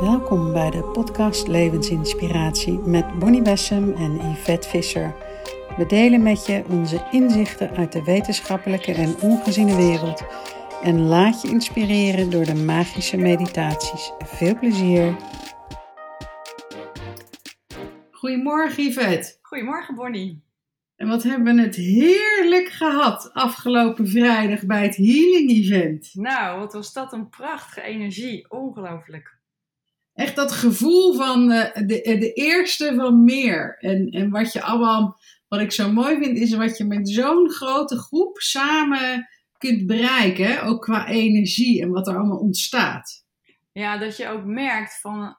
Welkom bij de podcast Levensinspiratie met Bonnie Bessem en Yvette Visser. We delen met je onze inzichten uit de wetenschappelijke en ongeziene wereld. En laat je inspireren door de magische meditaties. Veel plezier! Goedemorgen Yvette. Goedemorgen Bonnie. En wat hebben we het heerlijk gehad afgelopen vrijdag bij het Healing Event. Nou, wat was dat een prachtige energie. Ongelooflijk. Echt dat gevoel van de eerste van meer. En wat je allemaal, wat ik zo mooi vind, is wat je met zo'n grote groep samen kunt bereiken. Ook qua energie en wat er allemaal ontstaat. Ja, dat je ook merkt van,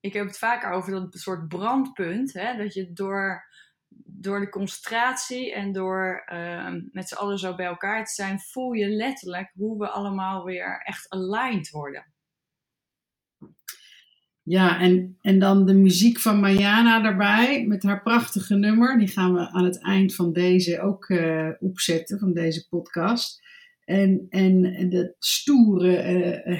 ik heb het vaker over dat soort brandpunt. Hè, dat je door de concentratie en door met z'n allen zo bij elkaar te zijn, voel je letterlijk hoe we allemaal weer echt aligned worden. Ja, en dan de muziek van Mayana erbij, met haar prachtige nummer. Die gaan we aan het eind van deze ook opzetten, van deze podcast. En dat stoere,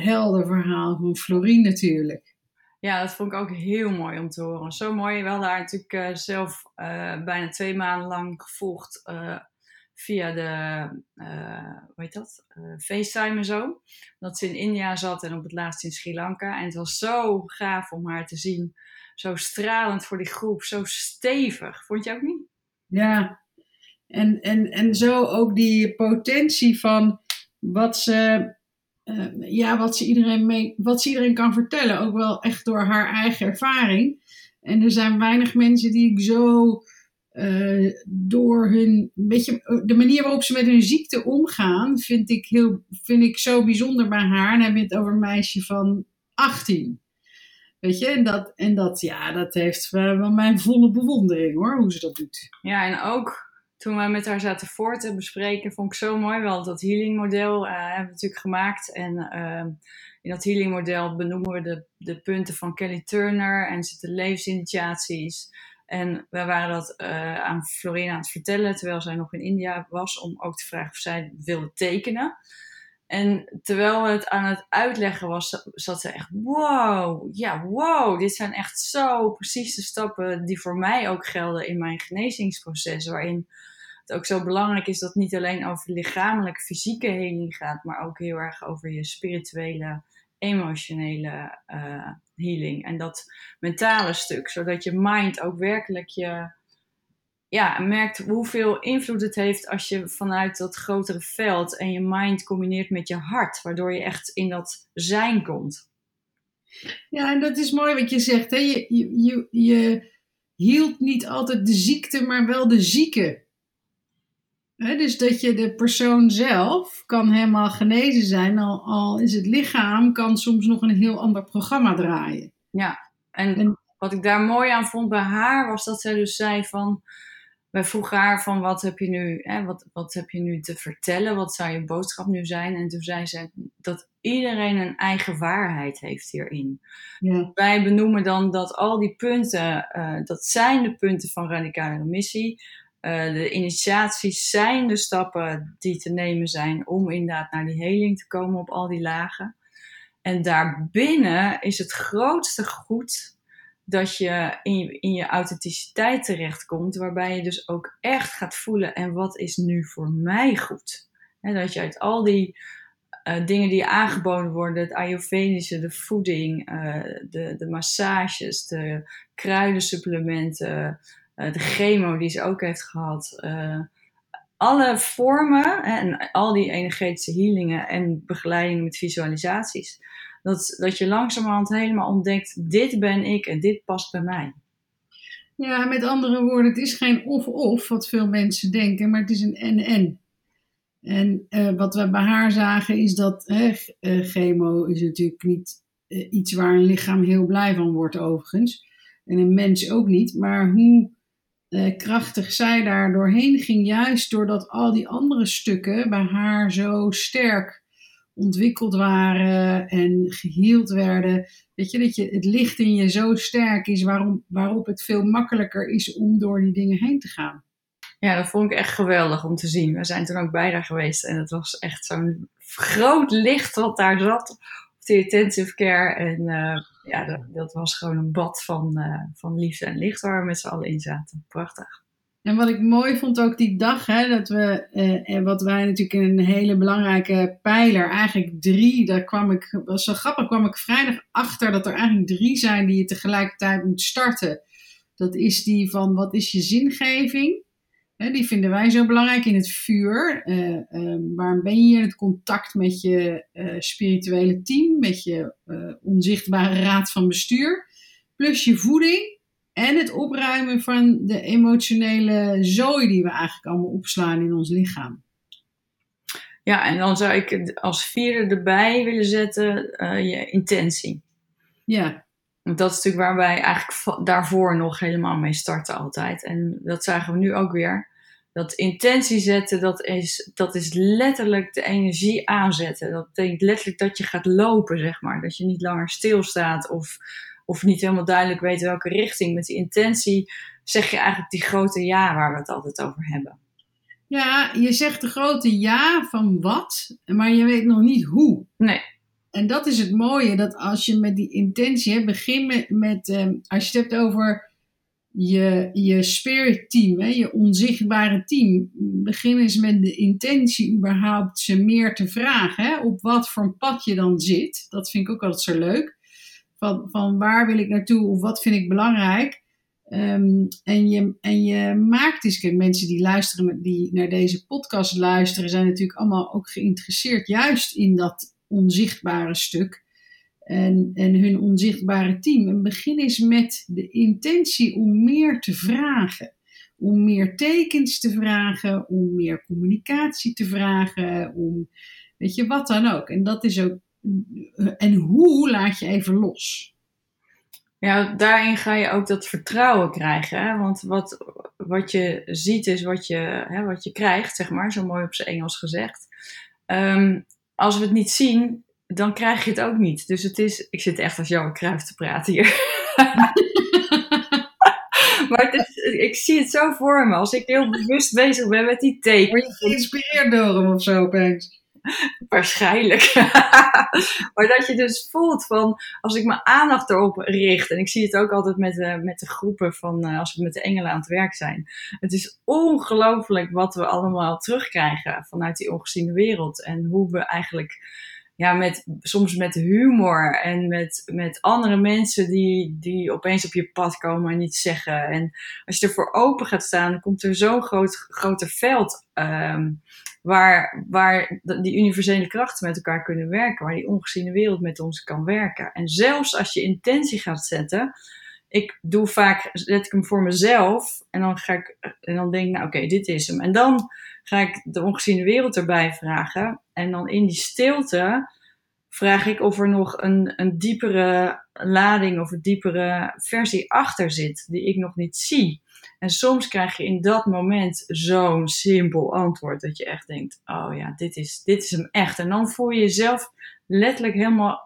helder verhaal van Florine natuurlijk. Ja, dat vond ik ook heel mooi om te horen. Zo mooi, wel daar natuurlijk zelf bijna 2 maanden lang gevolgd via de, FaceTime en zo. Dat ze in India zat en op het laatst in Sri Lanka. En het was zo gaaf om haar te zien. Zo stralend voor die groep, zo stevig. Vond je ook niet? Ja, en zo ook die potentie van wat ze... wat ze iedereen kan vertellen, ook wel echt door haar eigen ervaring. En er zijn weinig mensen die ik zo door hun, beetje, de manier waarop ze met hun ziekte omgaan, vind ik zo bijzonder bij haar. En dan heb je het over een meisje van 18. Weet je, dat heeft wel mijn volle bewondering hoor, hoe ze dat doet. Ja, en ook... Toen we met haar zaten voor te bespreken, vond ik zo mooi. Want dat healingmodel hebben we natuurlijk gemaakt. En in dat healingmodel benoemen we de punten van Kelly Turner. En zitten levensinitiaties. En wij waren dat aan Florine aan het vertellen. Terwijl zij nog in India was. Om ook te vragen of zij wilde tekenen. En terwijl het aan het uitleggen was, zat ze echt... Wow, dit zijn echt zo precies de stappen die voor mij ook gelden in mijn genezingsproces. Waarin het ook zo belangrijk is dat het niet alleen over lichamelijk fysieke heling gaat, maar ook heel erg over je spirituele, emotionele healing. En dat mentale stuk, zodat je mind ook werkelijk je... Ja, merkt hoeveel invloed het heeft als je vanuit dat grotere veld en je mind combineert met je hart. Waardoor je echt in dat zijn komt. Ja, en dat is mooi wat je zegt. Hè? Je hield niet altijd de ziekte, maar wel de zieke. Hè? Dus dat je de persoon zelf kan helemaal genezen zijn. Al is het lichaam, kan soms nog een heel ander programma draaien. Ja, en wat ik daar mooi aan vond bij haar was dat zij dus zei van... Wij vroegen haar van wat heb je nu te vertellen? Wat zou je boodschap nu zijn? En toen zei ze dat iedereen een eigen waarheid heeft hierin. Ja. Wij benoemen dan dat al die punten, dat zijn de punten van radicale remissie. De initiaties zijn de stappen die te nemen zijn om inderdaad naar die heling te komen op al die lagen. En daarbinnen is het grootste goed... dat je in je authenticiteit terechtkomt, waarbij je dus ook echt gaat voelen, en wat is nu voor mij goed? En dat je uit al die dingen die aangeboden worden, het Ayurvedische, de voeding, de massages, de kruidensupplementen, de chemo die ze ook heeft gehad, alle vormen en al die energetische healingen en begeleidingen met visualisaties, dat je langzamerhand helemaal ontdekt, dit ben ik en dit past bij mij. Ja, met andere woorden, het is geen of-of wat veel mensen denken, maar het is een en-en. En wat we bij haar zagen is dat chemo is natuurlijk niet iets waar een lichaam heel blij van wordt overigens. En een mens ook niet, maar hoe krachtig zij daar doorheen ging, juist doordat al die andere stukken bij haar zo sterk ontwikkeld waren en geheeld werden. Weet je, dat je het licht in je zo sterk is, waarop het veel makkelijker is om door die dingen heen te gaan. Ja, dat vond ik echt geweldig om te zien. We zijn toen ook bij daar geweest en het was echt zo'n groot licht wat daar zat op de intensive care. En ja, dat was gewoon een bad van liefde en licht waar we met z'n allen in zaten. Prachtig. En wat ik mooi vond ook die dag, hè, dat we, wat wij natuurlijk in een hele belangrijke pijler, eigenlijk 3, daar kwam ik, was zo grappig, kwam ik vrijdag achter dat er eigenlijk 3 zijn die je tegelijkertijd moet starten. Dat is die van, wat is je zingeving? Die vinden wij zo belangrijk in het vuur. Waarom ben je in het contact met je spirituele team, met je onzichtbare raad van bestuur, plus je voeding en het opruimen van de emotionele zooi die we eigenlijk allemaal opslaan in ons lichaam. Ja, en dan zou ik als 4e erbij willen zetten je intentie. Ja. Want dat is natuurlijk waar wij eigenlijk daarvoor nog helemaal mee starten altijd. En dat zagen we nu ook weer. Dat intentie zetten, dat is letterlijk de energie aanzetten. Dat betekent letterlijk dat je gaat lopen, zeg maar. Dat je niet langer stilstaat of niet helemaal duidelijk weet welke richting. Met die intentie zeg je eigenlijk die grote ja waar we het altijd over hebben. Ja, je zegt de grote ja van wat, maar je weet nog niet hoe. Nee. En dat is het mooie, dat als je met die intentie, begin met als je het hebt over je spirit team, je onzichtbare team, begin eens met de intentie überhaupt ze meer te vragen, op wat voor een pad je dan zit. Dat vind ik ook altijd zo leuk. Van waar wil ik naartoe of wat vind ik belangrijk? En je maakt eens, kijk, mensen die luisteren, die naar deze podcast luisteren, zijn natuurlijk allemaal ook geïnteresseerd juist in dat onzichtbare stuk en hun onzichtbare team. En begin eens met de intentie om meer te vragen. Om meer tekens te vragen, om meer communicatie te vragen, om weet je wat dan ook. En dat is ook, en hoe laat je even los? Ja, daarin ga je ook dat vertrouwen krijgen. Hè? Want wat je ziet is wat je krijgt, zeg maar, zo mooi op zijn Engels gezegd. Als we het niet zien, dan krijg je het ook niet. Dus het is... Ik zit echt als Johan Cruijff te praten hier. Maar ik zie het zo voor me. Als ik heel bewust bezig ben met die teken. Word je geïnspireerd door hem of zo opeens? Waarschijnlijk. Maar dat je dus voelt van... Als ik mijn aandacht erop richt... En ik zie het ook altijd met de groepen van... Als we met de engelen aan het werk zijn. Het is ongelooflijk wat we allemaal terugkrijgen... Vanuit die ongeziene wereld. En hoe we eigenlijk... Ja, soms met humor en met andere mensen die opeens op je pad komen en iets zeggen. En als je ervoor open gaat staan, dan komt er zo'n groter veld waar die universele krachten met elkaar kunnen werken. Waar die ongeziene wereld met ons kan werken. En zelfs als je intentie gaat zetten, zet ik hem voor mezelf en dan denk ik, nou oké, dit is hem. En dan ga ik de ongeziene wereld erbij vragen. En dan in die stilte vraag ik of er nog een diepere lading of een diepere versie achter zit die ik nog niet zie. En soms krijg je in dat moment zo'n simpel antwoord dat je echt denkt, oh ja, dit is hem echt. En dan voel je jezelf letterlijk helemaal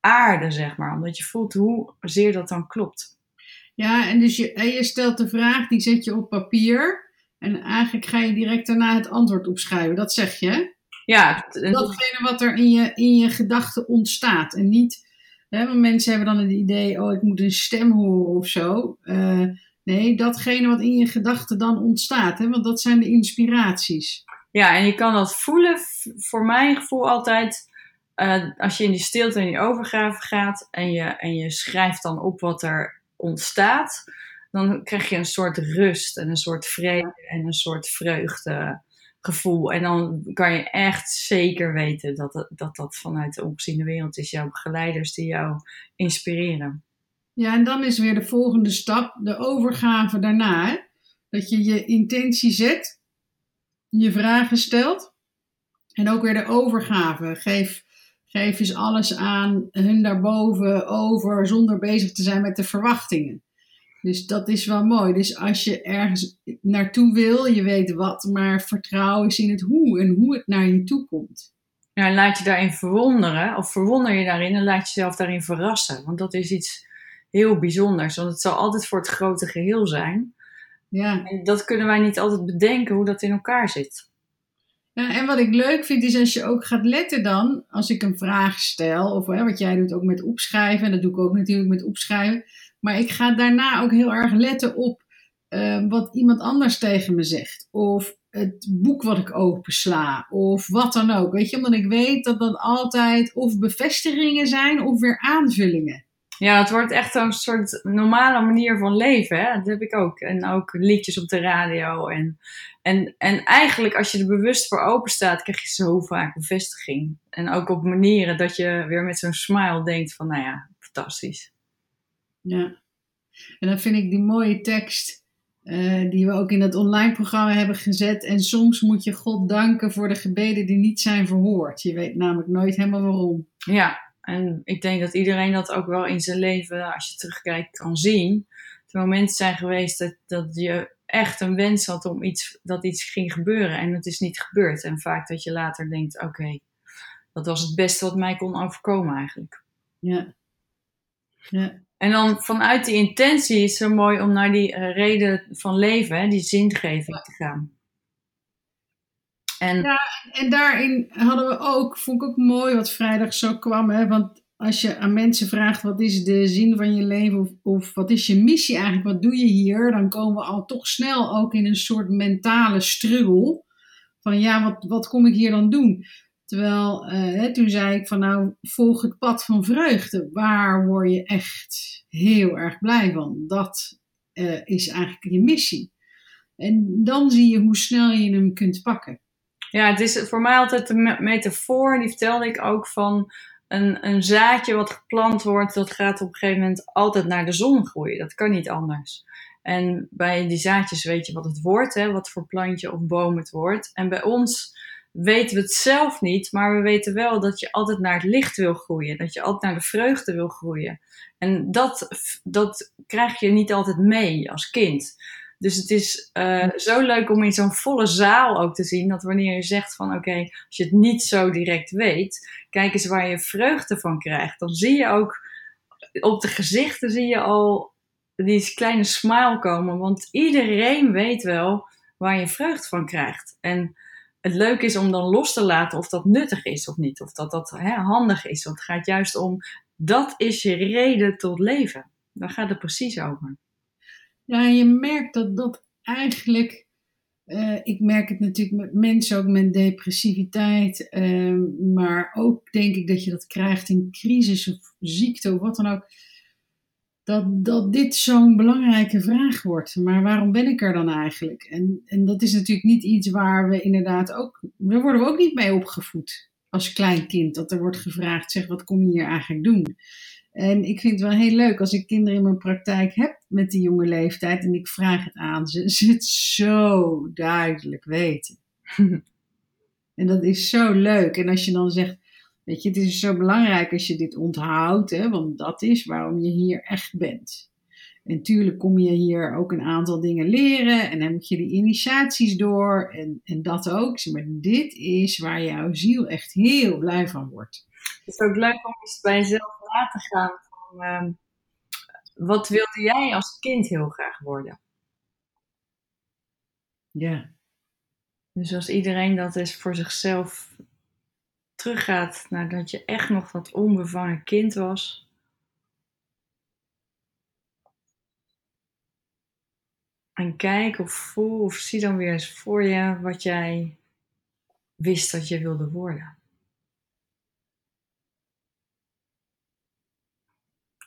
aarde, zeg maar. Omdat je voelt hoezeer dat dan klopt. Ja, en dus je stelt de vraag, die zet je op papier. En eigenlijk ga je direct daarna het antwoord opschrijven. Dat zeg je. Ja. Datgene wat er in je gedachten ontstaat. En niet, want mensen hebben dan het idee, oh, ik moet een stem horen of zo. Nee, datgene wat in je gedachten dan ontstaat. Want dat zijn de inspiraties. Ja, en je kan dat voelen, voor mijn gevoel altijd... Als je in die stilte en die overgave gaat en je schrijft dan op wat er ontstaat, dan krijg je een soort rust en een soort vrede en een soort vreugdegevoel. En dan kan je echt zeker weten dat vanuit de ongeziene wereld is, jouw begeleiders die jou inspireren. Ja, en dan is weer de volgende stap, de overgave daarna. Hè? Dat je je intentie zet, je vragen stelt en ook weer de overgave. Geef eens alles aan hun daarboven over, zonder bezig te zijn met de verwachtingen. Dus dat is wel mooi. Dus als je ergens naartoe wil, je weet wat, maar vertrouw eens in het hoe en hoe het naar je toe komt. Ja, en laat je daarin verwonderen, of verwonder je daarin en laat jezelf daarin verrassen. Want dat is iets heel bijzonders, want het zal altijd voor het grote geheel zijn. Ja. En dat kunnen wij niet altijd bedenken, hoe dat in elkaar zit. Ja, en wat ik leuk vind is als je ook gaat letten dan, als ik een vraag stel, of wat jij doet ook met opschrijven, en dat doe ik ook natuurlijk met opschrijven, maar ik ga daarna ook heel erg letten op wat iemand anders tegen me zegt, of het boek wat ik opensla, of wat dan ook, weet je, omdat ik weet dat dat altijd of bevestigingen zijn, of weer aanvullingen. Ja, het wordt echt zo'n soort normale manier van leven, hè? Dat heb ik ook. En ook liedjes op de radio. En eigenlijk als je er bewust voor open staat, krijg je zo vaak bevestiging. En ook op manieren dat je weer met zo'n smile denkt van, nou ja, fantastisch. Ja, en dan vind ik die mooie tekst die we ook in dat online programma hebben gezet. En soms moet je God danken voor de gebeden die niet zijn verhoord. Je weet namelijk nooit helemaal waarom. Ja. En ik denk dat iedereen dat ook wel in zijn leven, als je terugkijkt, kan zien. Er momenten zijn geweest dat je echt een wens had om iets ging gebeuren. En het is niet gebeurd. En vaak dat je later denkt, oké, dat was het beste wat mij kon overkomen eigenlijk. Ja. Ja. En dan vanuit die intentie is het zo mooi om naar die reden van leven, hè, die zingeving te gaan. En... ja, en daarin hadden we ook, vond ik ook mooi wat vrijdag zo kwam, hè? Want als je aan mensen vraagt wat is de zin van je leven of wat is je missie eigenlijk, wat doe je hier, dan komen we al toch snel ook in een soort mentale struggle van ja, wat kom ik hier dan doen? Terwijl toen zei ik van nou, volg het pad van vreugde, waar word je echt heel erg blij van? Dat is eigenlijk je missie. En dan zie je hoe snel je hem kunt pakken. Ja, het is voor mij altijd de metafoor, die vertelde ik ook, van een zaadje wat geplant wordt, dat gaat op een gegeven moment altijd naar de zon groeien. Dat kan niet anders. En bij die zaadjes weet je wat het wordt, hè, wat voor plantje of boom het wordt. En bij ons weten we het zelf niet, maar we weten wel dat je altijd naar het licht wil groeien. Dat je altijd naar de vreugde wil groeien. En dat krijg je niet altijd mee als kind. Dus het is zo leuk om in zo'n volle zaal ook te zien, dat wanneer je zegt van oké, als je het niet zo direct weet, kijk eens waar je vreugde van krijgt. Dan zie je ook, op de gezichten zie je al die kleine smile komen, want iedereen weet wel waar je vreugde van krijgt. En het leuke is om dan los te laten of dat nuttig is of niet, of dat handig is. Want het gaat juist om, dat is je reden tot leven. Daar gaat het precies over. Ja, je merkt dat eigenlijk, ik merk het natuurlijk met mensen ook met depressiviteit, maar ook denk ik dat je dat krijgt in crisis of ziekte of wat dan ook, dat dit zo'n belangrijke vraag wordt. Maar waarom ben ik er dan eigenlijk? En dat is natuurlijk niet iets waar we inderdaad ook, daar worden we ook niet mee opgevoed als klein kind, dat er wordt gevraagd, zeg, wat kom je hier eigenlijk doen? En ik vind het wel heel leuk als ik kinderen in mijn praktijk heb met die jonge leeftijd en ik vraag het aan ze het zo duidelijk weten. En dat is zo leuk. En als je dan zegt, weet je, het is zo belangrijk als je dit onthoudt, hè, want dat is waarom je hier echt bent. En tuurlijk kom je hier ook een aantal dingen leren en dan moet je die initiaties door en dat ook. Maar dit is waar jouw ziel echt heel blij van wordt. Het is ook leuk om eens bij jezelf na te gaan van wat wilde jij als kind heel graag worden? Ja. Dus als iedereen dat eens voor zichzelf teruggaat naar dat je echt nog dat onbevangen kind was. En kijk of voel of zie dan weer eens voor je wat jij wist dat je wilde worden.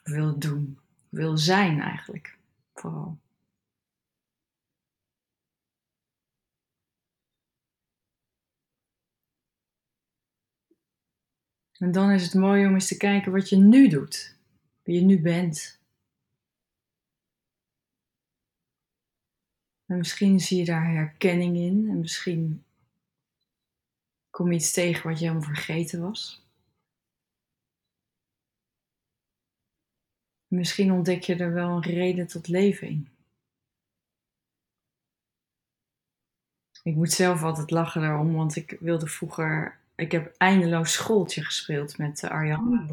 Wil doen, wil zijn eigenlijk, vooral. En dan is het mooi om eens te kijken wat je nu doet, wie je nu bent. En misschien zie je daar herkenning in en misschien kom je iets tegen wat je helemaal vergeten was. Misschien ontdek je er wel een reden tot leven in. Ik moet zelf altijd lachen daarom, want ik wilde vroeger... Ik heb eindeloos schooltje gespeeld met Arjan.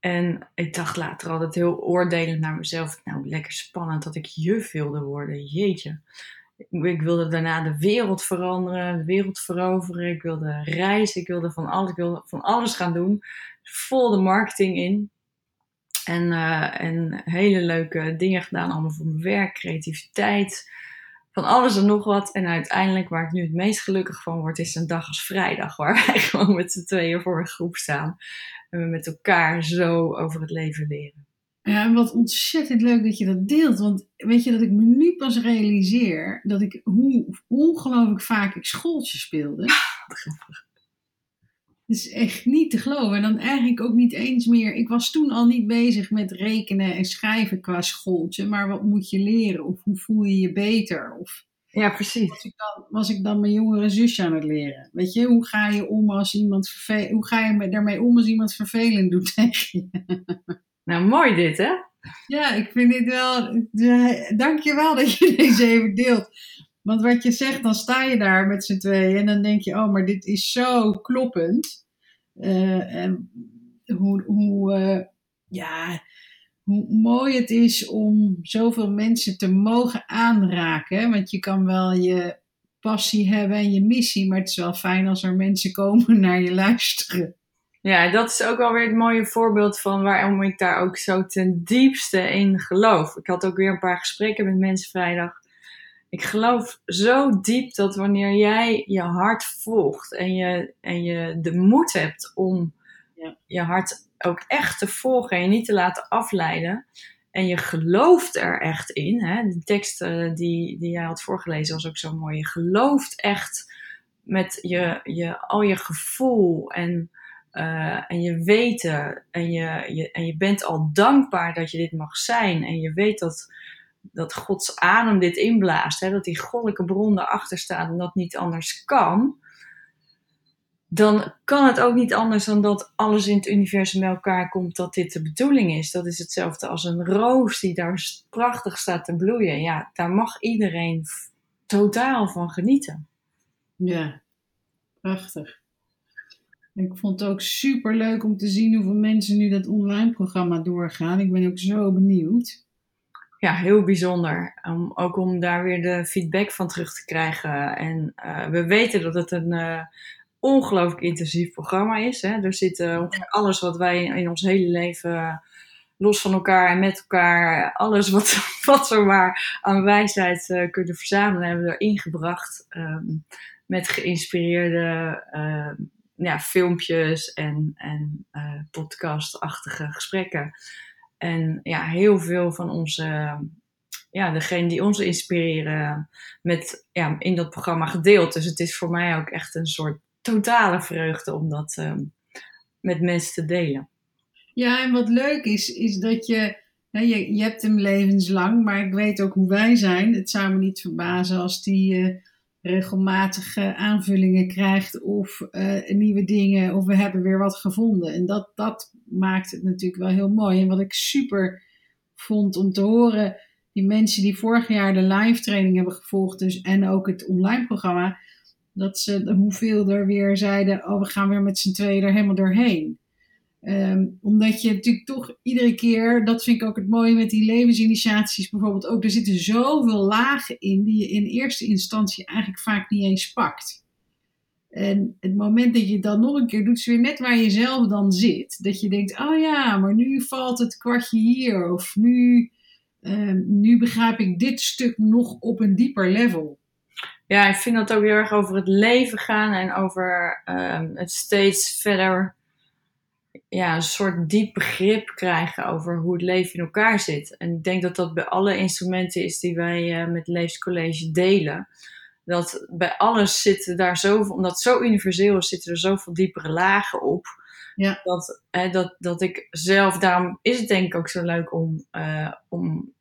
En ik dacht later altijd heel oordelend naar mezelf. Nou, lekker spannend dat ik juf wilde worden, jeetje. Ik wilde daarna de wereld veranderen, de wereld veroveren. Ik wilde reizen, ik wilde van alles gaan doen. Vol de marketing in. En hele leuke dingen gedaan, allemaal voor mijn werk, creativiteit. Van alles en nog wat. En uiteindelijk, waar ik nu het meest gelukkig van word, is een dag als vrijdag. Waar wij gewoon met z'n tweeën voor een groep staan. En we met elkaar zo over het leven leren. Ja, en wat ontzettend leuk dat je dat deelt. Want weet je dat ik me nu pas realiseer dat ik hoe ongelooflijk vaak ik schooltje speelde. Dat is echt niet te geloven. En dan eigenlijk ook niet eens meer. Ik was toen al niet bezig met rekenen en schrijven qua schooltje. Maar wat moet je leren? Of hoe voel je je beter? Of, ja, precies. Was ik dan mijn jongere zusje aan het leren? Weet je, hoe ga je daarmee om als iemand vervelend doet tegen je? Nou, mooi dit, hè? Ja, ik vind dit wel... Dank je wel dat je deze even deelt. Want wat je zegt, dan sta je daar met z'n tweeën en dan denk je, oh, maar dit is zo kloppend. Hoe mooi het is om zoveel mensen te mogen aanraken. Want je kan wel je passie hebben en je missie, maar het is wel fijn als er mensen komen naar je luisteren. Ja, dat is ook wel weer het mooie voorbeeld van waarom ik daar ook zo ten diepste in geloof. Ik had ook weer een paar gesprekken met mensen vrijdag. Ik geloof zo diep dat wanneer jij je hart volgt en je de moed hebt om je hart ook echt te volgen en je niet te laten afleiden en je gelooft er echt in. Hè? De tekst die jij had voorgelezen was ook zo mooi. Je gelooft echt met al je gevoel en je weten en je bent al dankbaar dat je dit mag zijn en je weet dat Gods adem dit inblaast, hè, dat die goddelijke bron erachter staat en dat niet anders kan, dan kan het ook niet anders dan dat alles in het universum bij elkaar komt, dat dit de bedoeling is. Dat is hetzelfde als een roos die daar prachtig staat te bloeien. Ja, daar mag iedereen totaal van genieten. Ja, prachtig. Ik vond het ook super leuk om te zien hoeveel mensen nu dat online programma doorgaan. Ik ben ook zo benieuwd. Ja, heel bijzonder. Ook om daar weer de feedback van terug te krijgen. En we weten dat het een ongelooflijk intensief programma is. Hè? Er zit alles wat wij in ons hele leven, los van elkaar en met elkaar, alles wat we maar aan wijsheid kunnen verzamelen, hebben we erin gebracht. Met geïnspireerde filmpjes en podcastachtige gesprekken. En ja, heel veel van onze, degenen die ons inspireren, in dat programma gedeeld. Dus het is voor mij ook echt een soort totale vreugde om dat met mensen te delen. Ja, en wat leuk is dat je hebt hem levenslang, maar ik weet ook hoe wij zijn. Het zou me niet verbazen als die regelmatige aanvullingen krijgt of nieuwe dingen, of we hebben weer wat gevonden. En dat maakt het natuurlijk wel heel mooi. En wat ik super vond om te horen, die mensen die vorig jaar de live training hebben gevolgd, dus, en ook het online programma, dat ze hoeveel er weer zeiden, oh, we gaan weer met z'n tweeën er helemaal doorheen. Omdat je natuurlijk toch iedere keer, dat vind ik ook het mooie met die levensinitiaties bijvoorbeeld ook, er zitten zoveel lagen in die je in eerste instantie eigenlijk vaak niet eens pakt. En het moment dat je het dan nog een keer doet, is weer net waar je zelf dan zit. Dat je denkt, oh ja, maar nu valt het kwartje hier of nu begrijp ik dit stuk nog op een dieper level. Ja, ik vind dat ook heel erg over het leven gaan en over het steeds verder... Ja, een soort diep begrip krijgen over hoe het leven in elkaar zit. En ik denk dat dat bij alle instrumenten is die wij met Leefscollege delen. Dat bij alles zitten daar zoveel, omdat het zo universeel is, zitten er zoveel diepere lagen op. Ja. Dat ik zelf, daarom is het denk ik ook zo leuk om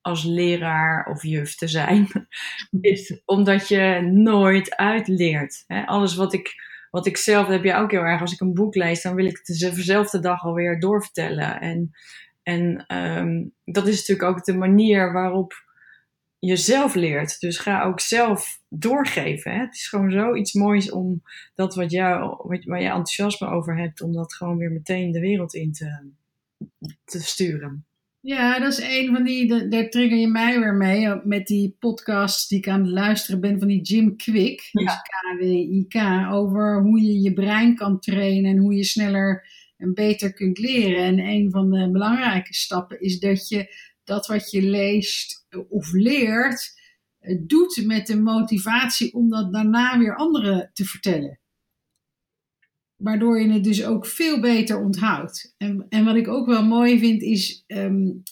als leraar of juf te zijn. Is omdat je nooit uitleert. Hè? Alles wat ik zelf, heb jij ook heel erg, als ik een boek lees, dan wil ik het dezelfde dag alweer doorvertellen. En dat is natuurlijk ook de manier waarop je zelf leert. Dus ga ook zelf doorgeven. Hè? Het is gewoon zoiets moois om dat waar je enthousiasme over hebt, om dat gewoon weer meteen de wereld in te sturen. Ja, dat is een van die, daar trigger je mij weer mee, met die podcast die ik aan het luisteren ben van die Jim Kwik, dus K-W-I-K, over hoe je je brein kan trainen en hoe je sneller en beter kunt leren. En een van de belangrijke stappen is dat je dat wat je leest of leert, doet met de motivatie om dat daarna weer anderen te vertellen. Waardoor je het dus ook veel beter onthoudt. En wat ik ook wel mooi vind is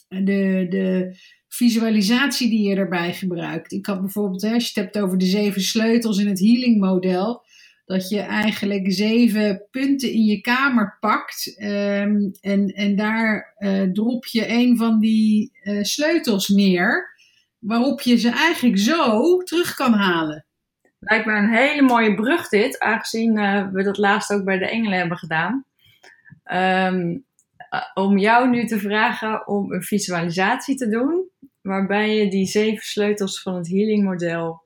de visualisatie die je daarbij gebruikt. Ik had bijvoorbeeld, als je het hebt over de 7 sleutels in het healing model, dat je eigenlijk 7 punten in je kamer pakt en daar drop je een van die sleutels neer, waarop je ze eigenlijk zo terug kan halen. Lijkt me een hele mooie brug dit, aangezien we dat laatst ook bij de engelen hebben gedaan. Om jou nu te vragen om een visualisatie te doen, waarbij je die 7 sleutels van het healing model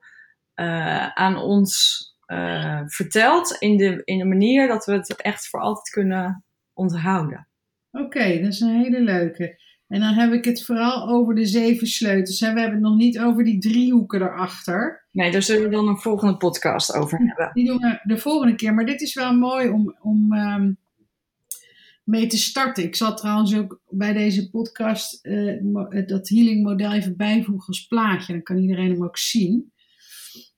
aan ons vertelt in de manier dat we het echt voor altijd kunnen onthouden. Oké, dat is een hele leuke. En dan heb ik het vooral over de 7 sleutels. We hebben het nog niet over die driehoeken erachter. Nee, daar zullen we dan een volgende podcast over hebben. Die doen we de volgende keer. Maar dit is wel mooi om mee te starten. Ik zal trouwens ook bij deze podcast dat healing model even bijvoegen als plaatje. Dan kan iedereen hem ook zien.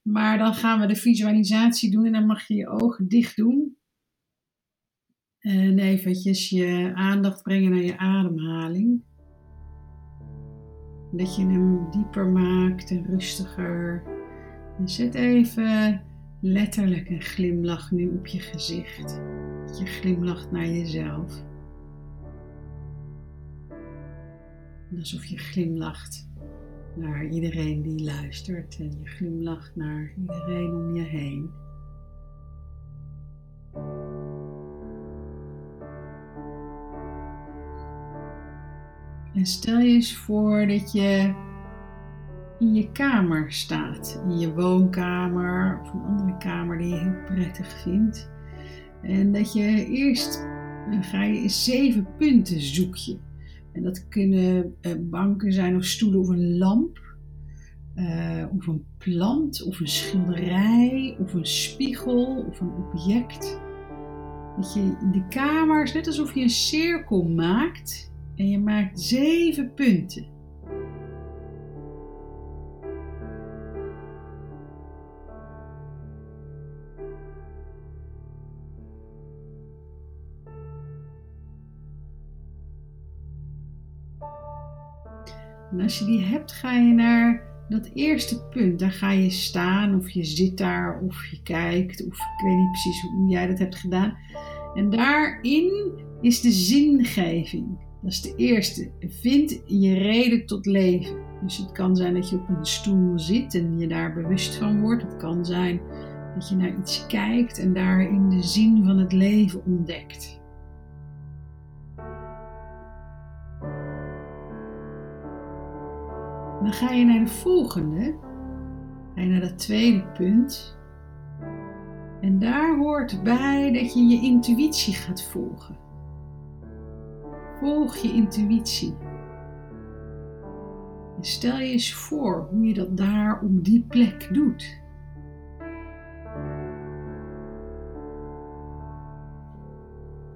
Maar dan gaan we de visualisatie doen en dan mag je je ogen dicht doen. En eventjes je aandacht brengen naar je ademhaling. Dat je hem dieper maakt en rustiger. En zet even letterlijk een glimlach nu op je gezicht. Dat je glimlacht naar jezelf. En alsof je glimlacht naar iedereen die luistert. En je glimlacht naar iedereen om je heen. En stel je eens voor dat je in je kamer staat, in je woonkamer of een andere kamer die je heel prettig vindt. En dat je eerst, dan ga je 7 punten zoeken. En dat kunnen banken zijn of stoelen of een lamp, of een plant, of een schilderij, of een spiegel, of een object. Dat je in de kamer, net alsof je een cirkel maakt. En je maakt 7 punten. En als je die hebt, ga je naar dat eerste punt. Daar ga je staan, of je zit daar, of je kijkt, of ik weet niet precies hoe jij dat hebt gedaan. En daarin is de zingeving. Dat is de eerste. Vind je reden tot leven. Dus het kan zijn dat je op een stoel zit en je daar bewust van wordt. Het kan zijn dat je naar iets kijkt en daarin de zin van het leven ontdekt. Dan ga je naar de volgende. Ga je naar dat tweede punt. En daar hoort bij dat je je intuïtie gaat volgen. Volg je intuïtie. En stel je eens voor hoe je dat daar op die plek doet.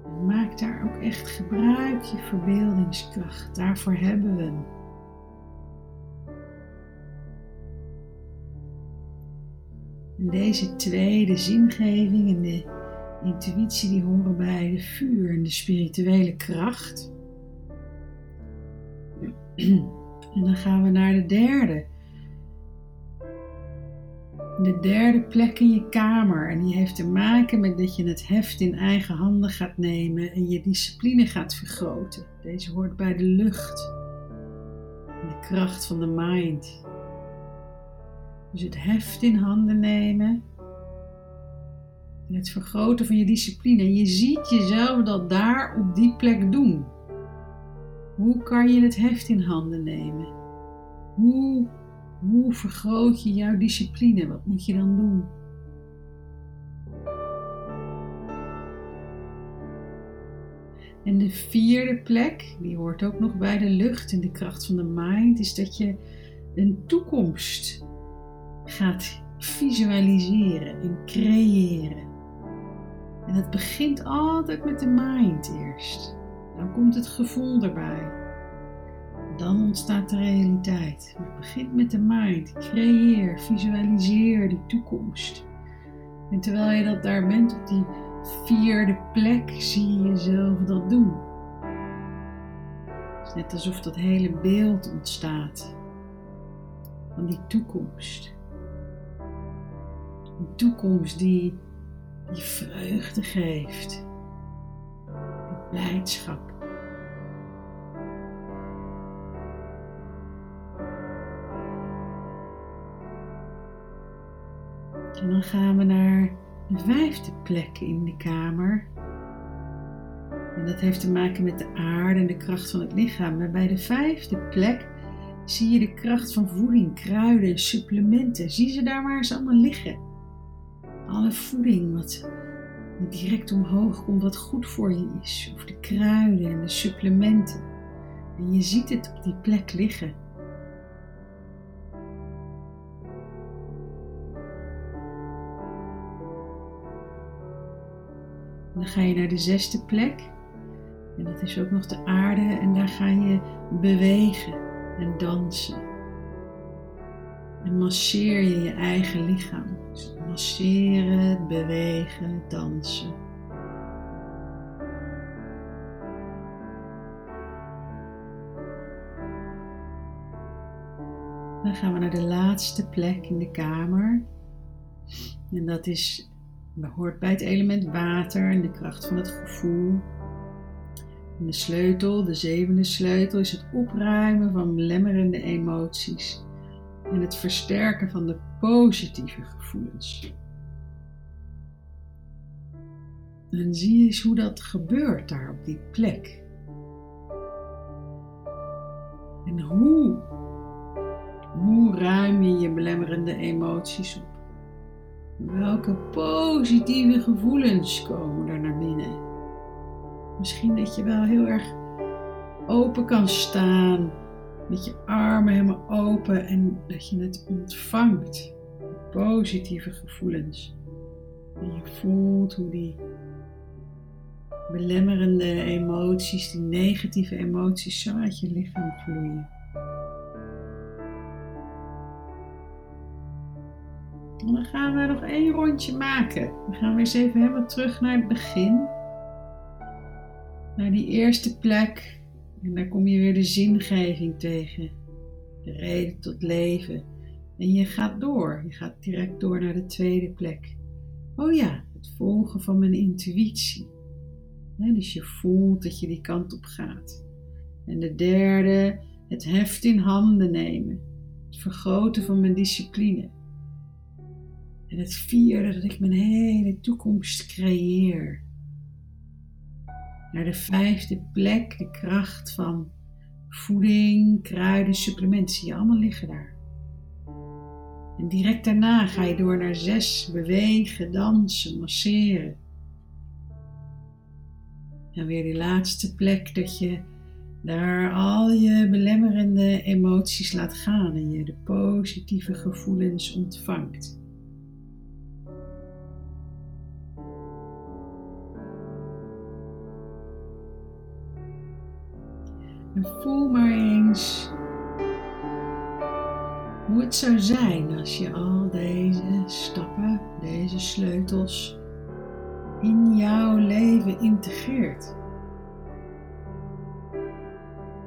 En maak daar ook echt gebruik je verbeeldingskracht. Daarvoor hebben we hem. En deze tweede zingeving en de intuïtie die horen bij de vuur en de spirituele kracht. En dan gaan we naar de derde. De derde plek in je kamer. En die heeft te maken met dat je het heft in eigen handen gaat nemen en je discipline gaat vergroten. Deze hoort bij de lucht. En de kracht van de mind. Dus het heft in handen nemen. En het vergroten van je discipline. Je ziet jezelf dat daar op die plek doen. Hoe kan je het heft in handen nemen? Hoe vergroot je jouw discipline? Wat moet je dan doen? En de vierde plek, die hoort ook nog bij de lucht en de kracht van de mind, is dat je een toekomst gaat visualiseren en creëren. En dat begint altijd met de mind eerst. Dan komt het gevoel erbij. Dan ontstaat de realiteit. Maar het begint met de mind. Creëer, visualiseer die toekomst. En terwijl je dat daar bent op die vierde plek, zie je jezelf dat doen. Het is net alsof dat hele beeld ontstaat van die toekomst. Een toekomst die vreugde geeft, die blijdschap. En dan gaan we naar de vijfde plek in de kamer. En dat heeft te maken met de aarde en de kracht van het lichaam. Maar bij de vijfde plek zie je de kracht van voeding, kruiden en supplementen. Zie ze daar waar ze allemaal liggen. Alle voeding wat direct omhoog komt, wat goed voor je is. Of de kruiden en de supplementen. En je ziet het op die plek liggen. En dan ga je naar de zesde plek. En dat is ook nog de aarde. En daar ga je bewegen en dansen. En masseer je je eigen lichaam. Dus masseren, bewegen, dansen. Dan gaan we naar de laatste plek in de kamer. En dat is... behoort bij het element water en de kracht van het gevoel. En de sleutel, de zevende sleutel, is het opruimen van belemmerende emoties en het versterken van de positieve gevoelens. En zie eens hoe dat gebeurt daar op die plek. En hoe ruim je je belemmerende emoties op? Welke positieve gevoelens komen er naar binnen? Misschien dat je wel heel erg open kan staan, met je armen helemaal open en dat je het ontvangt. Positieve gevoelens. En je voelt hoe die belemmerende emoties, die negatieve emoties, zo uit je lichaam vloeien. En dan gaan we nog 1 rondje maken. We gaan weer eens even helemaal terug naar het begin. Naar die eerste plek. En daar kom je weer de zingeving tegen. De reden tot leven. En je gaat door. Je gaat direct door naar de tweede plek. Oh ja, het volgen van mijn intuïtie. Dus je voelt dat je die kant op gaat. En de derde, het heft in handen nemen. Het vergroten van mijn discipline. En het vierde, dat ik mijn hele toekomst creëer. Naar de vijfde plek, de kracht van voeding, kruiden, supplementen. Zie je allemaal liggen daar. En direct daarna ga je door naar 6, bewegen, dansen, masseren. En weer die laatste plek, dat je daar al je belemmerende emoties laat gaan. En je de positieve gevoelens ontvangt. En voel maar eens hoe het zou zijn als je al deze stappen, deze sleutels, in jouw leven integreert.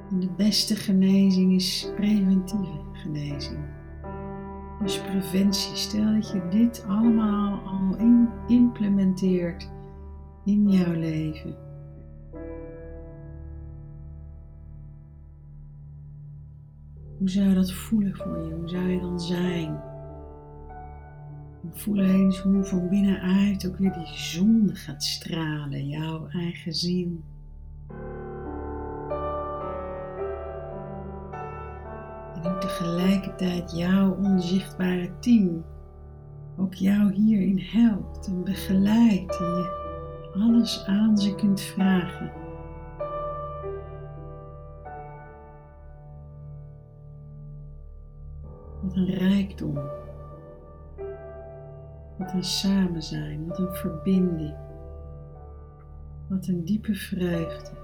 En de beste genezing is preventieve genezing. Dus preventie. Stel dat je dit allemaal al implementeert in jouw leven. Hoe zou dat voelen voor je? Hoe zou je dan zijn? En voel eens hoe van binnenuit ook weer die zon gaat stralen, jouw eigen ziel. En ook tegelijkertijd jouw onzichtbare team, ook jou hierin helpt en begeleidt en je alles aan ze kunt vragen. Wat een rijkdom. Wat een samen zijn, wat een verbinding. Wat een diepe vreugde.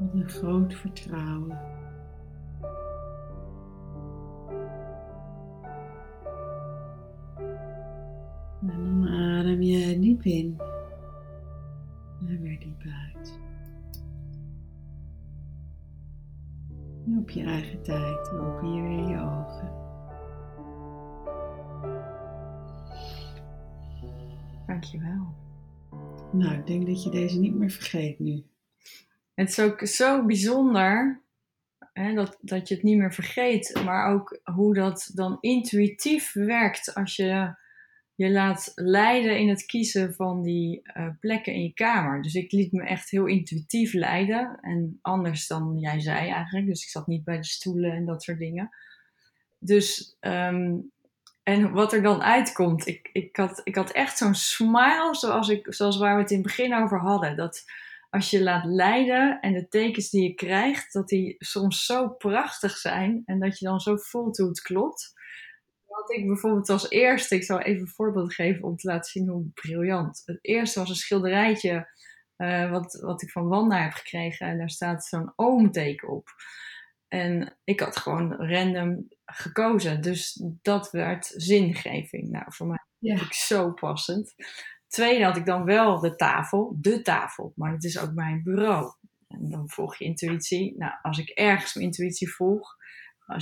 Wat een groot vertrouwen. En dan adem je diep in en weer diep uit. En op je eigen tijd open je weer je ogen. Dankjewel. Nou, ik denk dat je deze niet meer vergeet nu. Het is ook zo bijzonder hè, dat je het niet meer vergeet, maar ook hoe dat dan intuïtief werkt als je je laat leiden in het kiezen van die plekken in je kamer. Dus ik liet me echt heel intuïtief leiden. En anders dan jij zei eigenlijk. Dus ik zat niet bij de stoelen en dat soort dingen. Dus, en wat er dan uitkomt. Ik had echt zo'n smile zoals waar we het in het begin over hadden. Dat als je laat leiden en de tekens die je krijgt, dat die soms zo prachtig zijn. En dat je dan zo voelt hoe het klopt. Wat ik bijvoorbeeld als eerste, ik zal even een voorbeeld geven om te laten zien hoe briljant. Het eerste was een schilderijtje wat ik van Wanda heb gekregen. En daar staat zo'n oomteken op. En ik had gewoon random gekozen. Dus dat werd zingeving. Nou, voor mij vind ik zo passend. Tweede had ik dan wel de tafel. Maar het is ook mijn bureau. En dan volg je intuïtie. Nou, als ik ergens mijn intuïtie volg.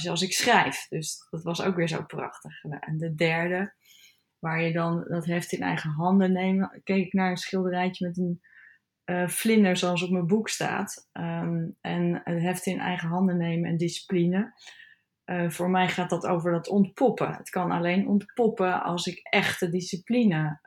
Als ik schrijf. Dus dat was ook weer zo prachtig. En de derde, waar je dan dat heft in eigen handen neemt, keek ik naar een schilderijtje met een vlinder zoals op mijn boek staat. En het heft in eigen handen nemen en discipline. Voor mij gaat dat over dat ontpoppen. Het kan alleen ontpoppen als ik echt de discipline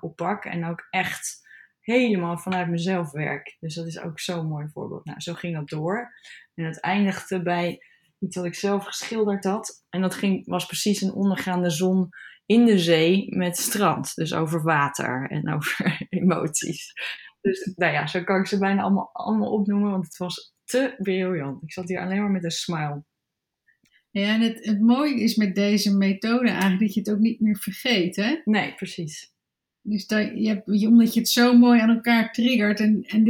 oppak. En ook echt helemaal vanuit mezelf werk. Dus dat is ook zo'n mooi voorbeeld. Nou, zo ging dat door. En het eindigde bij iets wat ik zelf geschilderd had. En dat was precies een ondergaande zon in de zee met strand. Dus over water en over emoties. Dus nou ja, zo kan ik ze bijna allemaal opnoemen. Want het was te briljant. Ik zat hier alleen maar met een smile. Ja, en het mooie is met deze methode eigenlijk dat je het ook niet meer vergeet, hè? Nee, precies. Dus omdat je het zo mooi aan elkaar triggert. En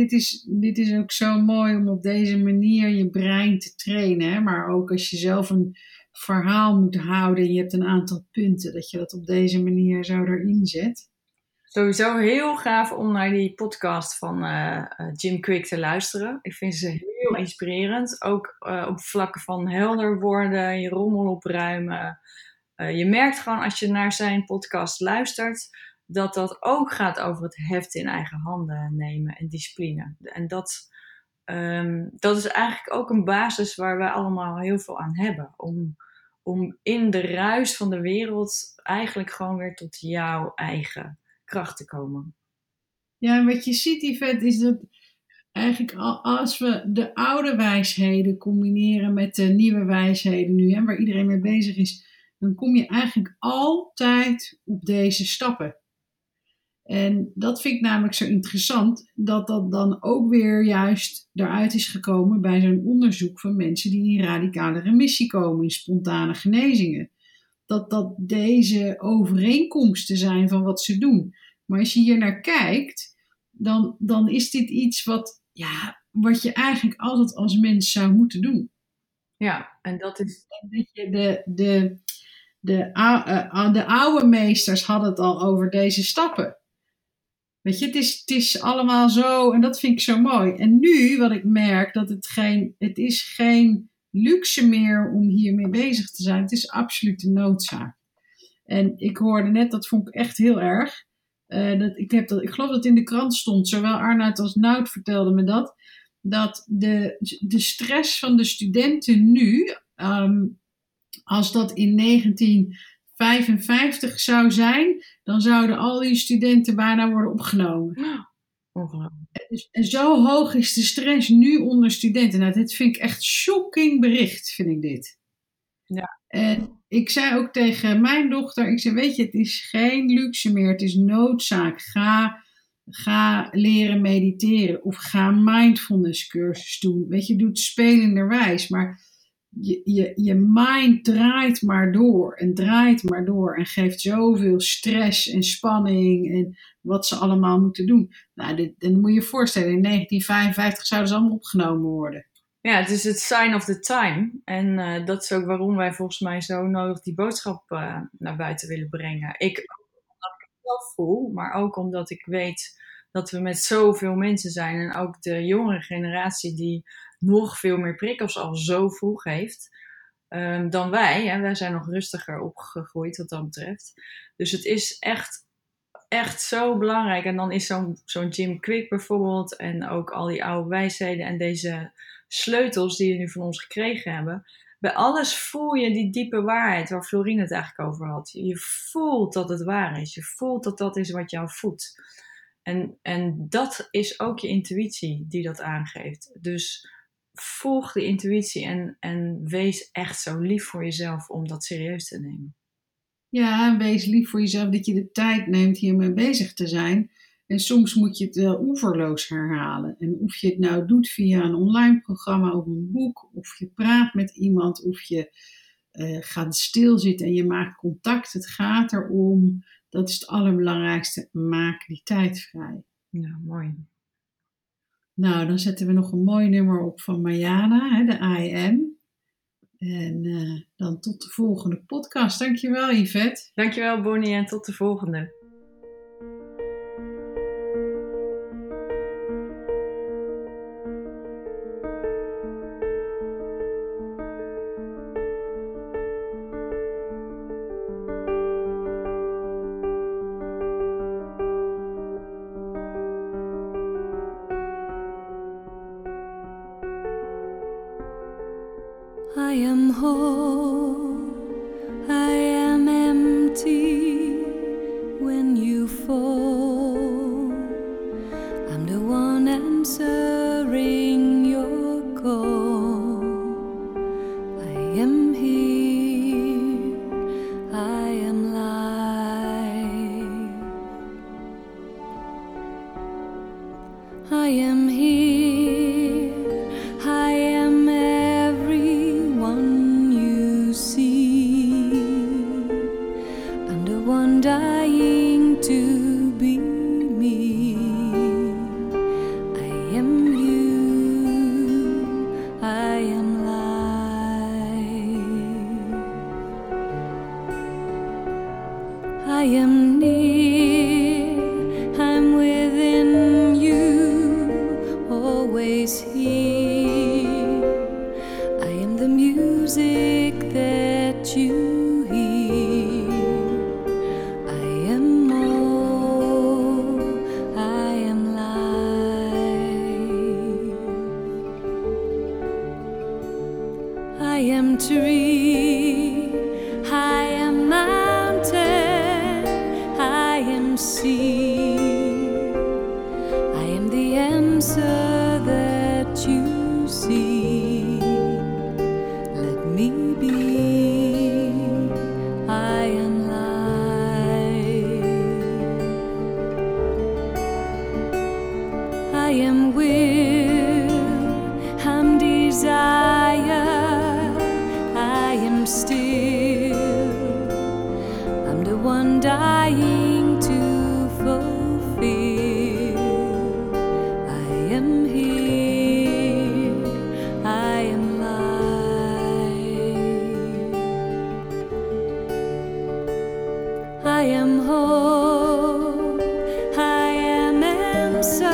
dit is ook zo mooi om op deze manier je brein te trainen. Hè? Maar ook als je zelf een verhaal moet houden en je hebt een aantal punten. Dat je dat op deze manier zo erin zet. Sowieso heel gaaf om naar die podcast van Jim Kwik te luisteren. Ik vind ze heel inspirerend. Ook op vlakken van helder worden, je rommel opruimen. Je merkt gewoon als je naar zijn podcast luistert, dat ook gaat over het heft in eigen handen nemen en discipline. En dat is eigenlijk ook een basis waar wij allemaal heel veel aan hebben. Om in de ruis van de wereld eigenlijk gewoon weer tot jouw eigen kracht te komen. Ja, en wat je ziet, Yvette, is dat eigenlijk als we de oude wijsheden combineren met de nieuwe wijsheden nu, hè, waar iedereen mee bezig is, dan kom je eigenlijk altijd op deze stappen. En dat vind ik namelijk zo interessant, dat dan ook weer juist eruit is gekomen bij zo'n onderzoek van mensen die in radicale remissie komen, in spontane genezingen. Dat deze overeenkomsten zijn van wat ze doen. Maar als je hier naar kijkt, dan is dit iets wat je eigenlijk altijd als mens zou moeten doen. Ja, en dat is dat je de oude meesters hadden het al over deze stappen. Weet je, het is allemaal zo, en dat vind ik zo mooi. En nu, wat ik merk, dat het geen luxe meer om hiermee bezig te zijn. Het is absolute noodzaak. En ik hoorde net, dat vond ik echt heel erg. Ik geloof dat het in de krant stond, zowel Arnoud als Nout vertelden me dat de stress van de studenten nu, als dat in 1955 zou zijn, dan zouden al die studenten bijna worden opgenomen. En zo hoog is de stress nu onder studenten. Nou, dit vind ik echt shocking bericht, vind ik dit. Ja. En ik zei ook tegen mijn dochter, ik zei, weet je, het is geen luxe meer, het is noodzaak. Ga Ga leren mediteren of ga mindfulness cursus doen. Weet je, doe het spelenderwijs, maar je mind draait maar door en geeft zoveel stress en spanning en wat ze allemaal moeten doen. Nou, dan moet je je voorstellen, in 1955 zouden ze allemaal opgenomen worden. Ja, het is het sign of the time. En dat is ook waarom wij volgens mij zo nodig die boodschap naar buiten willen brengen. Omdat ik het zelf voel, maar ook omdat ik weet dat we met zoveel mensen zijn. En ook de jongere generatie die nog veel meer prikkels al zo vroeg heeft dan wij. Hè? Wij zijn nog rustiger opgegroeid wat dat betreft. Dus het is echt zo belangrijk. En dan is zo'n Jim Kwik bijvoorbeeld en ook al die oude wijsheden en deze sleutels die we nu van ons gekregen hebben. Bij alles voel je die diepe waarheid waar Florine het eigenlijk over had. Je voelt dat het waar is. Je voelt dat dat is wat jou voedt. En dat is ook je intuïtie die dat aangeeft. Dus volg de intuïtie en wees echt zo lief voor jezelf om dat serieus te nemen. Ja, wees lief voor jezelf dat je de tijd neemt hiermee bezig te zijn. En soms moet je het wel oeverloos herhalen. En of je het nou doet via een online programma of een boek, of je praat met iemand, of je gaat stilzitten en je maakt contact. Het gaat erom, dat is het allerbelangrijkste, maak die tijd vrij. Ja, mooi. Nou, dan zetten we nog een mooi nummer op van Mayana, hè, de IM. En dan tot de volgende podcast. Dankjewel, Yvette. Dankjewel, Bonnie, en tot de volgende. I am whole, I am empty when you fall. I'm the one answering your call. I am here, I am life. I am here, I am dying to be me. I am you, I am life. I am near, I'm within you, always here. I am the music that you tree, I am mountain, I am sea, I am the answer that you see. Let me be, I am life. I am will, I'm desire, still, I'm the one dying to fulfill. I am here, I am life. I am whole, I am answer,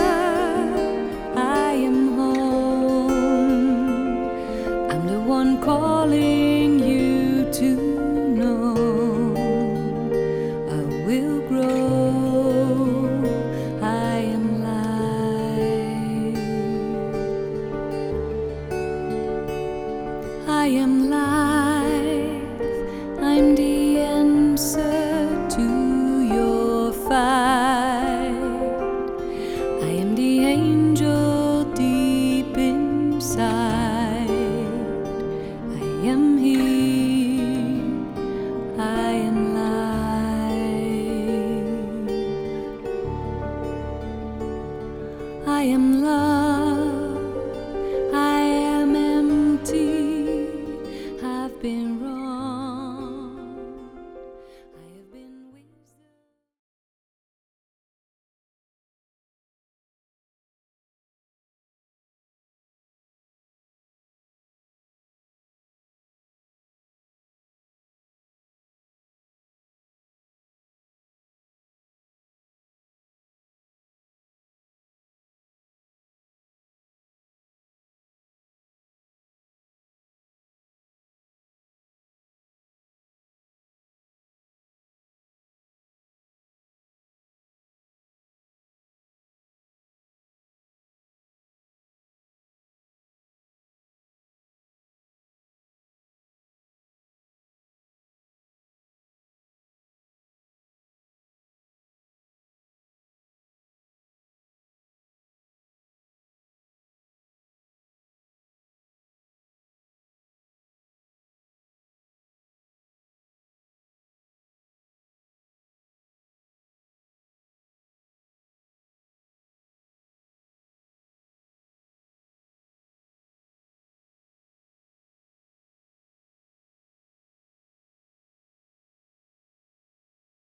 I am home. I'm the one calling to know I will grow, I am life. I am life, I'm the answer to your fight. I am the angel deep inside. I am here, I am light. am loved.